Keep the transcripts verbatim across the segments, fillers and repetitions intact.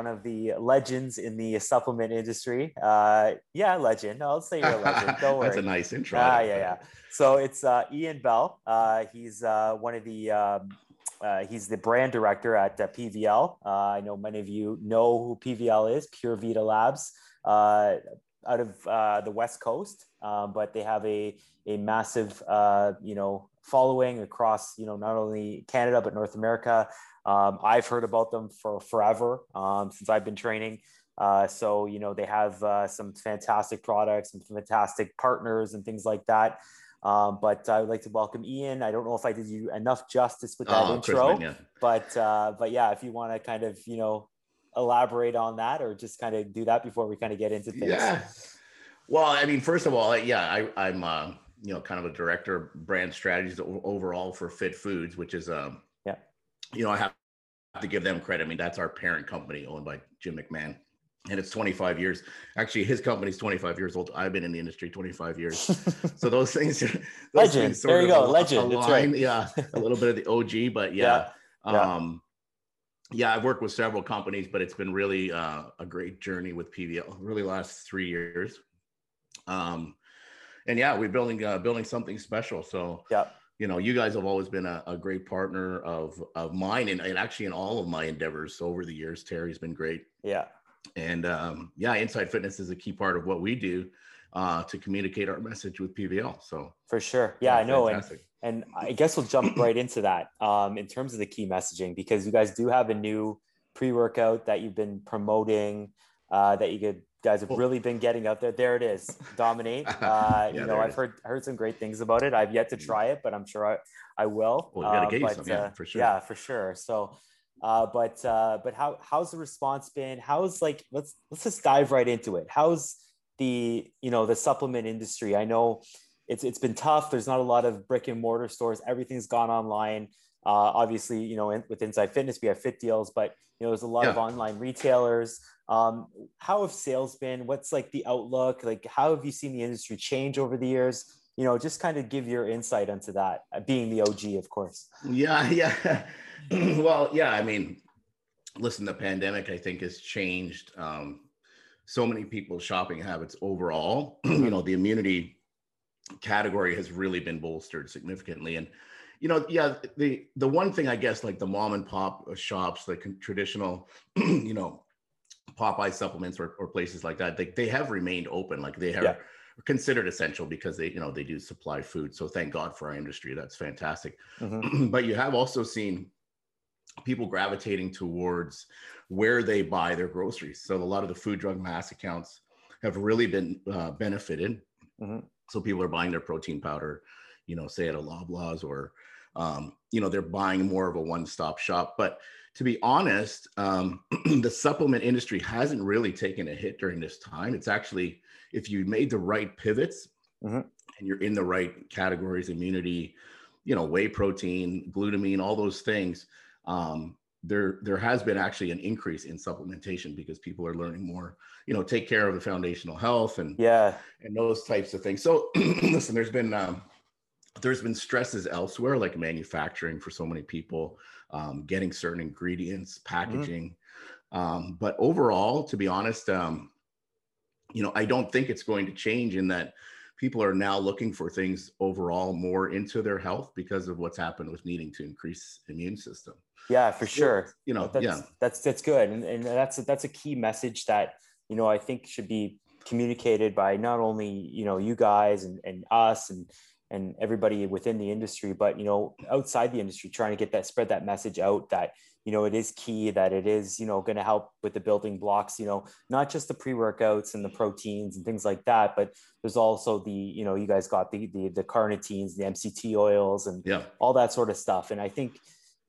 one of the legends in the supplement industry. Uh, yeah, legend. I'll say you're a legend. Don't worry. That's a nice intro. Uh, yeah, yeah. So it's uh, Ian Bell. Uh, he's uh, one of the, um, uh, he's the brand director at uh, P V L. Uh, I know many of you know who P V L is, Pure Vita Labs, uh, out of uh, the West Coast. Um, but they have a, a massive, uh, you know, following across, you know, not only Canada, but North America. Um, I've heard about them for forever, um, since I've been training. Uh, so, you know, they have uh, some fantastic products and fantastic partners and things like that. Um, but I would like to welcome Ian. I don't know if I did you enough justice with that oh, intro, Christmas, yeah. but, uh, but yeah, if you want to kind of, you know, elaborate on that or just kind of do that before we kind of get into things. Yeah. Well, I mean, first of all, yeah, I, I'm, uh, you know, kind of a director of brand strategies overall for Fit Foods, which is, um, yeah, you know, I have to give them credit. I mean, that's our parent company owned by Jim McMahon, and it's twenty-five years. Actually, his company's twenty-five years old. I've been in the industry twenty-five years. So those things, those legend. Things sort there you of go. Al- legend. That's right. Yeah. A little bit of the O G, but yeah. Yeah. yeah. Um, yeah, I've worked with several companies, but it's been really uh, a great journey with P V L, really last three years. Um, And yeah, we're building uh, building something special. So, yeah, you know, you guys have always been a, a great partner of of mine, and, and actually in all of my endeavors over the years. Terry's been great. Yeah. And um, yeah, Inside Fitness is a key part of what we do uh, to communicate our message with P V L. So for sure. Yeah, I know. And, and I guess we'll jump right into that um, in terms of the key messaging, because you guys do have a new pre-workout that you've been promoting uh, that you could. Guys have really been getting out there. There it is, Domin eight. Uh, yeah, you know, I've heard heard some great things about it. I've yet to try it, but I'm sure I, I will. Well, you gotta uh, get but, you some, yeah, uh, for sure. Yeah, for sure. So, uh, but uh, but how how's the response been? How's like let's let's just dive right into it. How's the you know the supplement industry? I know it's it's been tough. There's not a lot of brick and mortar stores. Everything's gone online. Uh, obviously, you know, in, with Inside Fitness, we have Fit Deals, but you know, there's a lot yeah. of online retailers. Um, how have sales been? What's like the outlook? Like, how have you seen the industry change over the years? You know, just kind of give your insight into that, being the O G, of course. Yeah, yeah. Well, yeah, I mean, listen, the pandemic, I think, has changed um, so many people's shopping habits overall. You know, the immunity category has really been bolstered significantly. And you know, yeah, the the one thing I guess like the mom and pop shops, like traditional, you know, Popeye supplements or, or places like that, like they, they have remained open. Like they have yeah. considered essential because they, you know, they do supply food. So thank God for our industry. That's fantastic. Mm-hmm. But you have also seen people gravitating towards where they buy their groceries. So a lot of the food, drug, mass accounts have really been uh, benefited. Mm-hmm. So people are buying their protein powder, you know, say at a Loblaws or, um, you know, they're buying more of a one-stop shop. But to be honest, um, the supplement industry hasn't really taken a hit during this time. It's actually, if you made the right pivots mm-hmm. and you're in the right categories, immunity, you know, whey protein, glutamine, all those things, um, there there has been actually an increase in supplementation because people are learning more, you know, take care of the foundational health and yeah, and those types of things. So listen, there's been... Um, There's been stresses elsewhere, like manufacturing for so many people, um, getting certain ingredients, packaging. Mm-hmm. Um, but overall, to be honest, um, you know, I don't think it's going to change in that people are now looking for things overall more into their health because of what's happened with needing to increase immune system. Yeah, for so, sure. You know, that's, yeah, that's that's good, and, and that's that's a key message that you know I think should be communicated by not only you know you guys and, and us and. and everybody within the industry, but, you know, outside the industry, trying to get that, spread that message out that, you know, it is key, that it is, you know, going to help with the building blocks, you know, not just the pre-workouts and the proteins and things like that, but there's also the, you know, you guys got the, the, the carnitines, the M C T oils and yeah. all that sort of stuff. And I think,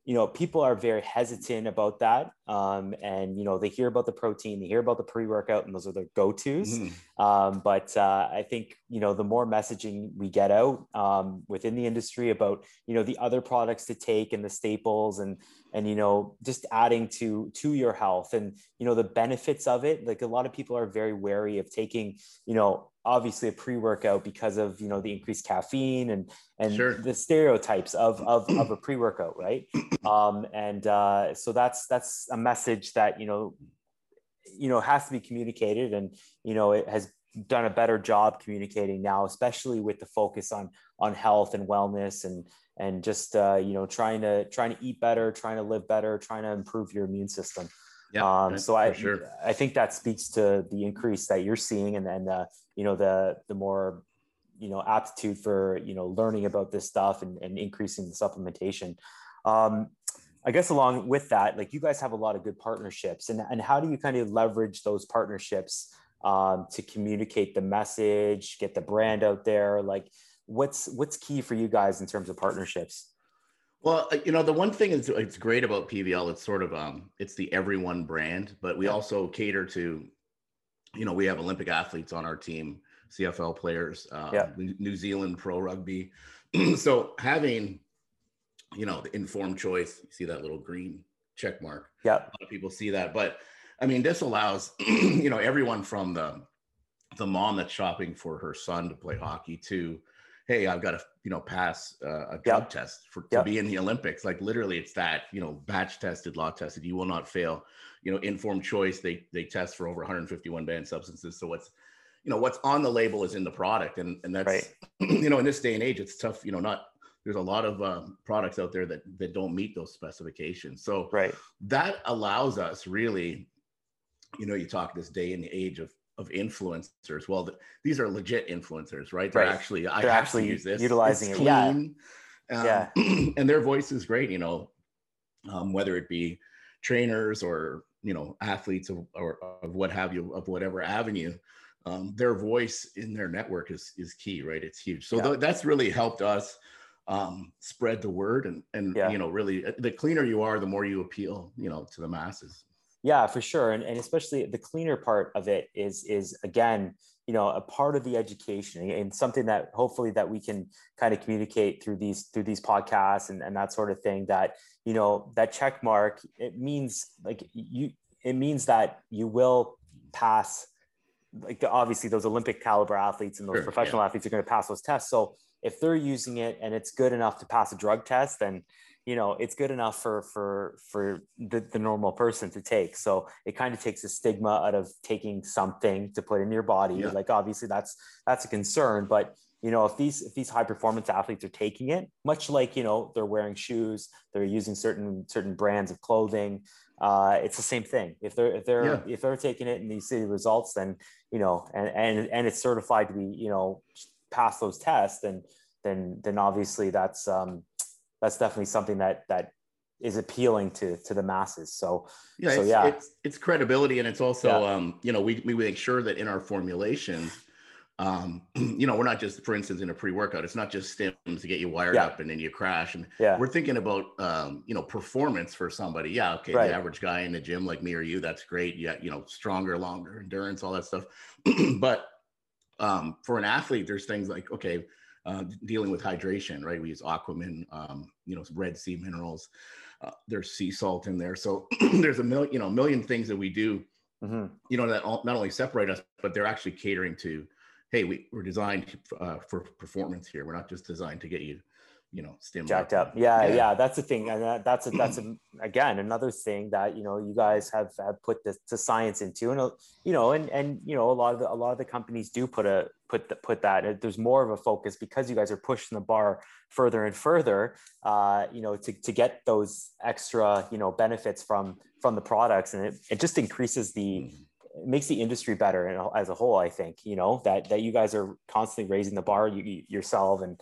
you know, people are very hesitant about that. Um, and, you know, they hear about the protein, they hear about the pre-workout, and those are their go-tos. Mm-hmm. Um, but uh, I think, you know, the more messaging we get out um, within the industry about, you know, the other products to take and the staples and, and, you know, just adding to, to your health and, you know, the benefits of it. Like a lot of people are very wary of taking, you know, obviously a pre-workout because of, you know, the increased caffeine and, and sure. the stereotypes of, of, of a pre-workout. Right. Um, and uh, so that's, that's a message that, you know, you know, has to be communicated, and, you know, it has done a better job communicating now, especially with the focus on, on health and wellness, and, and just, uh, you know, trying to, trying to eat better, trying to live better, trying to improve your immune system. Yeah, um, so I, sure. I think that speaks to the increase that you're seeing, and then, uh, you know, the, the more, you know, aptitude for, you know, learning about this stuff, and, and increasing the supplementation. Um, I guess along with that, like, you guys have a lot of good partnerships, and, and how do you kind of leverage those partnerships um, to communicate the message, get the brand out there? Like, what's, what's key for you guys in terms of partnerships? Well, you know, the one thing is, it's great about P V L. It's sort of, um, it's the everyone brand, but we also cater to, you know, we have Olympic athletes on our team, C F L players, um, yeah. New Zealand pro rugby. So having, you know, the informed choice, you see that little green check mark. Yeah. A lot of people see that, but I mean, this allows, you know, everyone from the, the mom that's shopping for her son to play hockey to, hey, I've got to, you know, pass uh, a drug yep. test for, to yep. be in the Olympics. Like, literally it's that, you know, batch tested, law tested, you will not fail, you know, informed choice. They, they test for over one hundred fifty-one banned substances. So what's, you know, what's on the label is in the product. And, and that's, right. you know, in this day and age, it's tough, you know, not, there's a lot of um, products out there that, that don't meet those specifications. So right. that allows us really, you know, you talk this day and the age of, of influencers. Well, th- these are legit influencers, right? They're right. actually, I they're actually use this. Utilizing it's it. Clean. Yeah. Um, yeah. And their voice is great, you know, um, whether it be trainers or, you know, athletes of, or of what have you, of whatever avenue, um, their voice in their network is, is key, right? It's huge. So yeah. th- that's really helped us um, spread the word and, and, yeah. you know, really the cleaner you are, the more you appeal, you know, to the masses. Yeah, for sure. And, and especially the cleaner part of it is, is again, you know, a part of the education, and something that hopefully that we can kind of communicate through these, through these podcasts and, and that sort of thing, that, you know, that check mark, it means like you, it means that you will pass, like obviously those Olympic caliber athletes and those sure, professional yeah. athletes are going to pass those tests. So if they're using it and it's good enough to pass a drug test, then, you know, it's good enough for, for, for the, the normal person to take. So it kind of takes the stigma out of taking something to put in your body. Yeah. Like, obviously that's, that's a concern, but you know, if these, if these high performance athletes are taking it, much like, you know, they're wearing shoes, they're using certain, certain brands of clothing. Uh, it's the same thing. If they're, if they're, yeah. if they're taking it and you see the results, then, you know, and, and, and it's certified to be, you know, pass those tests, and then, then obviously that's, um, that's definitely something that, that is appealing to, to the masses. So, yeah, so, it's, yeah. It's, it's credibility. And it's also, yeah. um, you know, we, we make sure that in our formulations, um, you know, we're not just, for instance, in a pre-workout, it's not just stims to get you wired yeah. up and then you crash. And yeah. we're thinking about, um, you know, performance for somebody. Yeah. Okay. Right. The average guy in the gym, like me or you, that's great. Yeah. You know, stronger, longer endurance, all that stuff. But, um, for an athlete, there's things like, okay, Uh, dealing with hydration, right? We use Aquamin, um, you know, Red Sea minerals. Uh, there's sea salt in there. So there's a million, you know, million things that we do, mm-hmm. you know, that all, not only separate us, but they're actually catering to, hey, we, we're designed uh, for performance here. We're not just designed to get you, you know, stim jacked up. Yeah, yeah, yeah, that's the thing. And that, that's, a, that's a, again, another thing that, you know, you guys have, have put the, the science into, and, you know, and, and, you know, a lot of the, a lot of the companies do put a, put the, put that there's more of a focus because you guys are pushing the bar further and further, uh, you know, to, to get those extra, you know, benefits from, from the products. And it, it just increases the, it makes the industry better. And as a whole, I think, you know, that, that you guys are constantly raising the bar you, you, yourself and,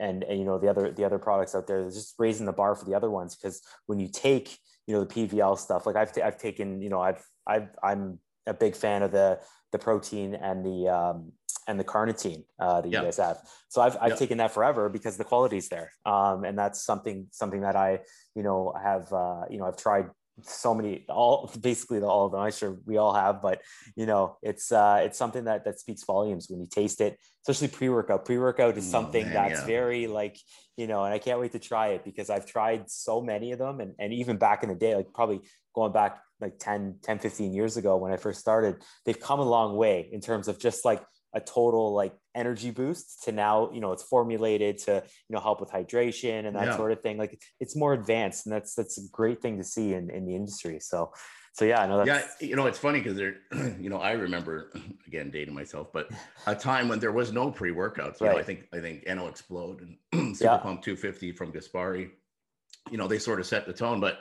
and, and, you know, the other, the other products out there, just raising the bar for the other ones. Cause when you take, you know, the P V L stuff, like I've, t- I've taken, you know, I've, I've, I'm a big fan of the, the protein and the, um, and the carnitine uh, that you yep. guys have. So I've, I've yep. taken that forever because the quality's there. Um, and that's something, something that I, you know, have, uh, you know, I've tried so many, all basically all of them, I'm sure we all have, but you know, it's, uh, it's something that, that speaks volumes when you taste it, especially pre-workout. Pre-workout is something oh, man, that's yeah. very like, you know, and I can't wait to try it because I've tried so many of them. And, and even back in the day, like probably going back like ten, ten, fifteen years ago when I first started, they've come a long way in terms of just like, a total like energy boost to now, you know, it's formulated to, you know, help with hydration and that yeah. sort of thing. Like it's more advanced, and that's, that's a great thing to see in, in the industry. So, so yeah, I know that's, yeah, you know, it's funny because there, you know, I remember again, dating myself, but a time when there was no pre-workouts, you right. know, I think, I think N O Xplode and Super yeah. Pump two fifty from Gaspari, you know, they sort of set the tone, but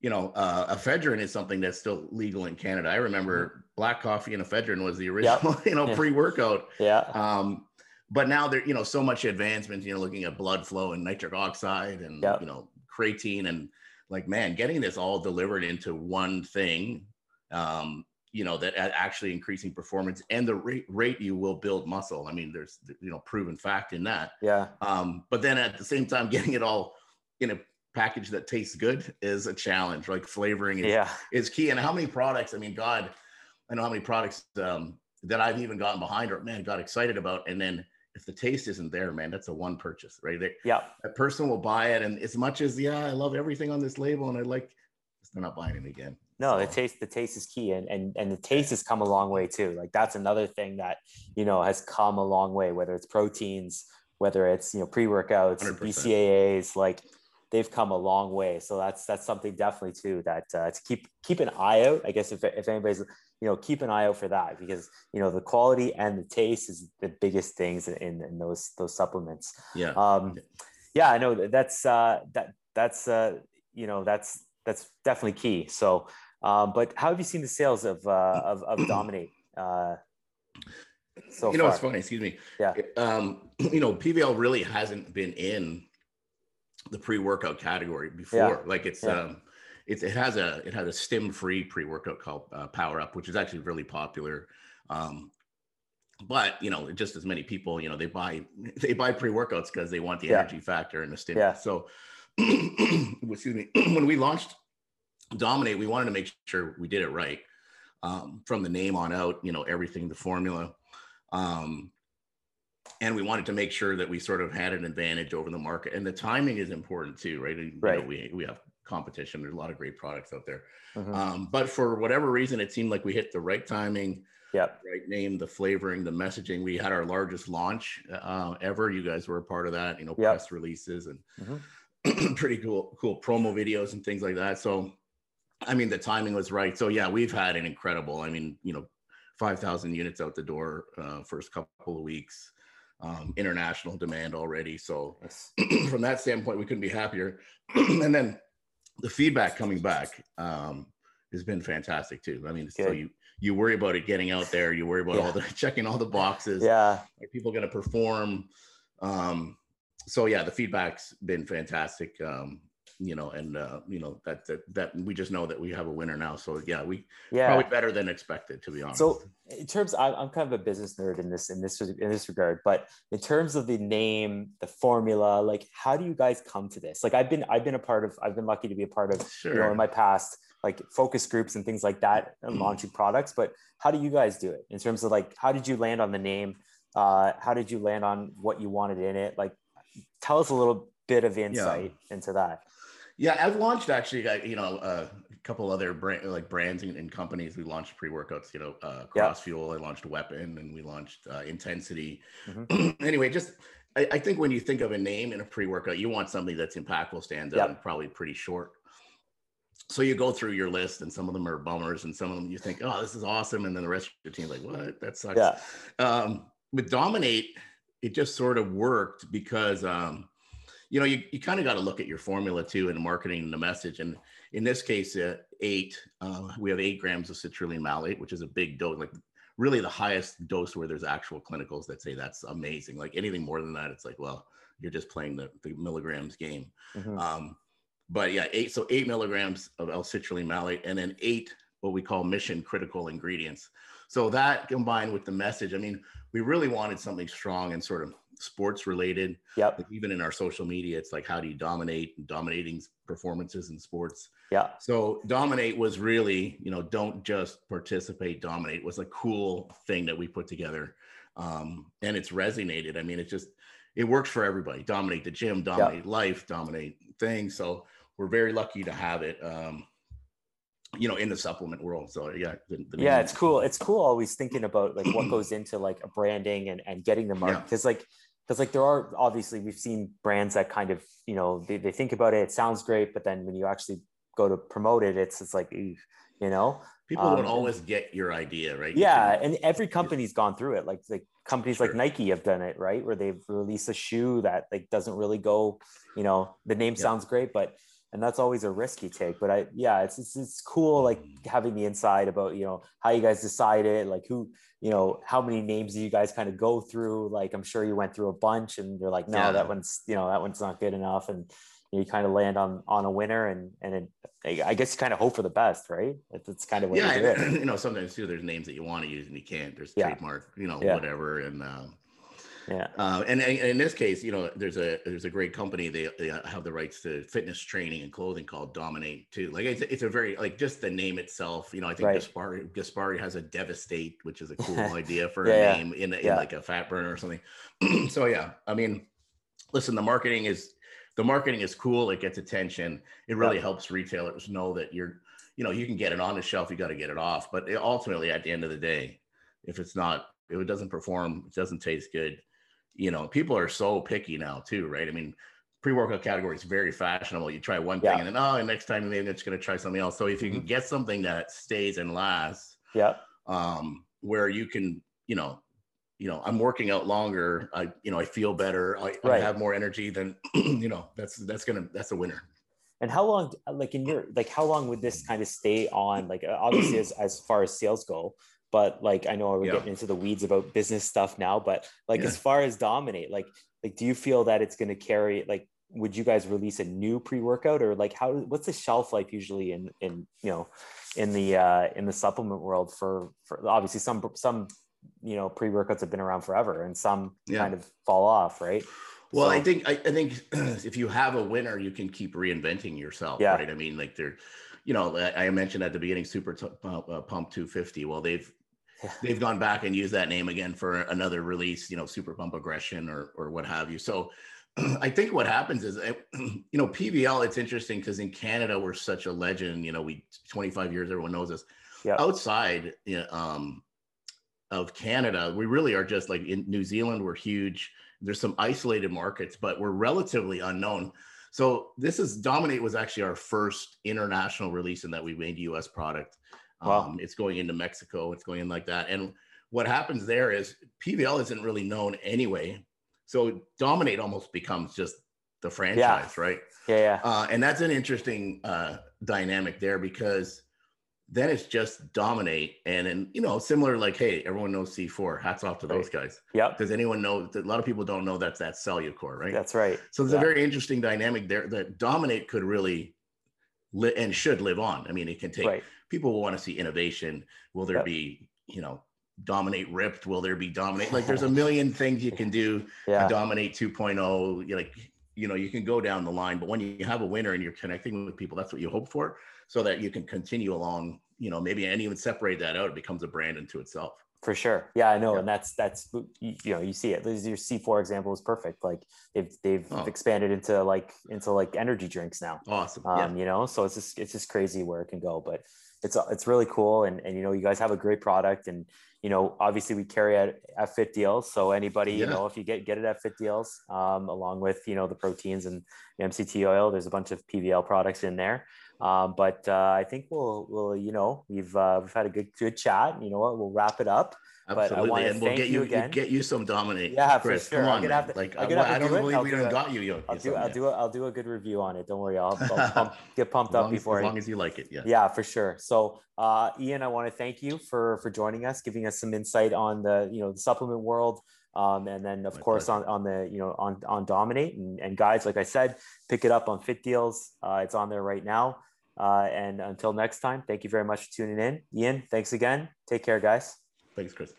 you know, uh, ephedrine is something that's still legal in Canada. I remember black coffee and ephedrine was the original, yep. you know, pre-workout. Yeah. Um, but now there, you know, so much advancement, you know, looking at blood flow and nitric oxide and, yep. you know, creatine and like, man, getting this all delivered into one thing, um, you know, that actually increasing performance and the rate, rate you will build muscle. I mean, there's, you know, proven fact in that. Yeah. Um, but then at the same time, getting it all in a package that tastes good is a challenge. Like flavoring is, yeah. is key. And how many products, I mean, God, I know how many products um, that I've even gotten behind or, man, got excited about. And then if the taste isn't there, man, that's a one purchase, right? They, yeah. That person will buy it. And as much as, yeah, I love everything on this label and I like, they're not buying it again. No, so. the taste, the taste is key. And, and, and the taste has come a long way too. Like that's another thing that, you know, has come a long way, whether it's proteins, whether it's, you know, pre-workouts, one hundred percent. B C A As, like, they've come a long way. So that's, that's something definitely too, that uh, to keep, keep an eye out, I guess, if, if anybody's, you know, keep an eye out for that, because, you know, the quality and the taste is the biggest things in, in those, those supplements. Yeah. Um, yeah, I know that's, uh, that, that's, uh, you know, that's, that's definitely key. So, um, but how have you seen the sales of, uh, of, of Domin eight? Uh, so you know, far? It's funny, excuse me. Yeah. Um, you know, P V L really hasn't been in the pre-workout category before. Yeah. Like it's, yeah. um, it's, it has a, it has a stim-free pre-workout called uh, Power Up, which is actually really popular. Um, but you know, just as many people, you know, they buy, they buy pre-workouts because they want the yeah. energy factor and the stim. Yeah. So excuse me, when we launched Domin eight, we wanted to make sure we did it right. Um, from the name on out, you know, everything, the formula, um, and we wanted to make sure that we sort of had an advantage over the market, and the timing is important too, right? And, right. You know, we we have competition. There's a lot of great products out there, mm-hmm. um, but for whatever reason, it seemed like we hit the right timing, yep. right name, the flavoring, the messaging. We had our largest launch uh, ever. You guys were a part of that, you know, yep. press releases and mm-hmm. pretty cool, cool promo videos and things like that. So, I mean, the timing was right. So yeah, we've had an incredible, I mean, you know, five thousand units out the door uh, first couple of weeks. Um, international demand already. So from that standpoint, we couldn't be happier. And then the feedback coming back um, has been fantastic too. I mean, Good. so you, you worry about it getting out there, you worry about yeah. all the checking all the boxes. Yeah. Are people going to perform? Um, so yeah, the feedback's been fantastic. Um, you know, and uh, you know, that, that, that we just know that we have a winner now. So yeah, we yeah. probably better than expected, to be honest. So in terms, I, I'm kind of a business nerd in this, in this, in this regard, but in terms of the name, the formula, like how do you guys come to this? Like I've been, I've been a part of, I've been lucky to be a part of, sure. you know, in my past, like focus groups and things like that and mm. launching products, but how do you guys do it in terms of like, how did you land on the name? Uh, how did you land on what you wanted in it? Like, tell us a little bit of insight yeah. into that. Yeah, I've launched actually, you know, uh, a couple other brand, like brands and, and companies. We launched pre-workouts, you know, uh, CrossFuel, yep. I launched Weapon, and we launched uh, Intensity. Mm-hmm. Anyway, just, I, I think when you think of a name in a pre-workout, you want something that's impactful, stands out, yep. and probably pretty short. So you go through your list and some of them are bummers and some of them you think, oh, this is awesome. And then the rest of your team like, what? That sucks. Yeah. Um, with Domin eight, it just sort of worked because, um, you know, you, you kind of got to look at your formula too and marketing and the message. And in this case, uh, eight, uh, we have eight grams of citrulline malate, which is a big dose, like really the highest dose where there's actual clinicals that say that's amazing. Like anything more than that, it's like, well, you're just playing the, the milligrams game. Mm-hmm. Um, but yeah, eight, so eight milligrams of L-citrulline malate and then eight, what we call mission critical ingredients. So that combined with the message, I mean, we really wanted something strong and sort of sports related. Yep. Like even in our social media, it's like, how do you dominate, dominating performances in sports? Yeah. So Domin eight was really, you know, don't just participate, dominate was a cool thing that we put together. Um, and it's resonated. I mean, it's just, it works for everybody. Dominate the gym, dominate yep. life, dominate things. So we're very lucky to have it. Um, you know, in the supplement world. So yeah. The, the yeah. It's cool. It's cool. Always thinking about like what goes into like a branding and, and getting the mark. Yeah. Cause like, cause like there are, obviously we've seen brands that kind of, you know, they, they think about it, it sounds great, but then when you actually go to promote it, it's, it's like, ew, you know, people um, don't always get your idea. Right. Yeah. Can, and every company's gone through it. Like like companies sure. like Nike have done it, right. Where they've released a shoe that like, doesn't really go, you know, the name yeah. sounds great, but, and that's always a risky take, but I, yeah, it's, it's, it's cool. Like having the insight about, you know, how you guys decided, like who, you know, how many names do you guys kind of go through? Like, I'm sure you went through a bunch and you're like, no, yeah. that one's, you know, that one's not good enough. And you kind of land on, on a winner and, and it, I guess you kind of hope for the best, right? That's kind of what yeah, you do. And, you know, sometimes too, there's names that you want to use and you can't, there's yeah. trademark, you know, yeah. whatever. And, um, Yeah. Uh, and, and in this case, you know, there's a there's a great company. They, they have the rights to fitness training and clothing called Domin eight too. Like it's, it's a very like just the name itself. You know, I think right. Gaspari Gaspari has a Devastate, which is a cool idea for yeah, a name in, in yeah. like a fat burner or something. So yeah, I mean, listen, the marketing is the marketing is cool. It gets attention. It really yeah. helps retailers know that you're, you know, you can get it on the shelf. You got to get it off. But it, ultimately, at the end of the day, if it's not, if it doesn't perform, it doesn't taste good. You know, people are so picky now too, right? I mean, pre-workout category is very fashionable. You try one thing yeah. and then, oh, and next time maybe I'm just going to try something else. So if you can get something that stays and lasts, yeah, um, where you can, you know, you know, I'm working out longer. I, you know, I feel better. I, right. I have more energy than, you know, that's, that's going to, that's a winner. And how long, like in your, like how long would this kind of stay on? Like obviously as, as far as sales go, but like, I know we're yeah. getting into the weeds about business stuff now, but like, yeah. as far as Domin eight, like, like, do you feel that it's going to carry, like, would you guys release a new pre-workout or like how, what's the shelf life usually in, in, you know, in the, uh, in the supplement world for, for obviously some, some, you know, pre-workouts have been around forever and some yeah. kind of fall off. Right. Well, so, I think, I, I think if you have a winner, you can keep reinventing yourself. Yeah. Right. I mean, like they're, you know, I mentioned at the beginning, Super Pump two fifty. Well, they've, Yeah. they've gone back and used that name again for another release, you know, Super Pump Aggression or or what have you. So I think what happens is, you know, P V L, it's interesting because in Canada, we're such a legend, you know, we twenty-five years, everyone knows us. Yeah. Outside you know, um, of Canada, we really are just like in New Zealand, we're huge. There's some isolated markets, but we're relatively unknown. So this is, Domin eight was actually our first international release in that we made U S product. Wow. Um, it's going into Mexico. It's going in like that. And what happens there is P V L isn't really known anyway. So Domin eight almost becomes just the franchise, yeah. right? Yeah. yeah. Uh, and that's an interesting uh, dynamic there because then it's just Domin eight. And then, you know, similar like, hey, everyone knows C four. Hats off to right. those guys. Yeah. Does anyone know? A lot of people don't know that's that Cellucor, right? That's right. So there's yeah. a very interesting dynamic there that Domin eight could really li- and should live on. I mean, it can take. Right. People will want to see innovation. Will there yep. be, you know, Domin eight ripped? Will there be Domin eight? Like there's a million things you can do. yeah. Domin eight two point oh, like, you know, you can go down the line, but when you have a winner and you're connecting with people, that's what you hope for so that you can continue along, you know, maybe and even separate that out. It becomes a brand into itself. For sure. Yeah, I know. Yeah. And that's, that's, you know, you see it. Your C four example is perfect. Like they've, they've oh. expanded into like, into like energy drinks now. Awesome. Um, yeah. You know, so it's just, it's just crazy where it can go, but it's, it's really cool. And, and, you know, you guys have a great product and, you know, obviously we carry it at Fit Deals. So anybody, yeah. you know, if you get, get it at Fit Deals, um, along with, you know, the proteins and the M C T oil, there's a bunch of P V L products in there. Um, but, uh, I think we'll, we'll, you know, we've, uh, we've had a good, good chat. You know what, we'll wrap it up. Absolutely. But I want to and we'll thank get you, you again. Get you some Domin eight. Yeah, for Chris. Sure. Come on, I'm gonna have to, like, I'm gonna have I, to I don't do believe we do haven't got you. Yo, I'll, do, I'll, do a, I'll do a good review on it. Don't worry. I'll, I'll pump, get pumped up before. As long as you like it. Yeah. Yeah, for sure. So, uh, Ian, I want to thank you for, for joining us, giving us some insight on the, you know, the supplement world. Um, and then of My course pleasure. on, on the, you know, on, on Domin eight and, and guys, like I said, pick it up on Fit Deals. Uh, it's on there right now. Uh, and until next time, thank you very much for tuning in. Ian, thanks again. Take care, guys. Thanks, Chris.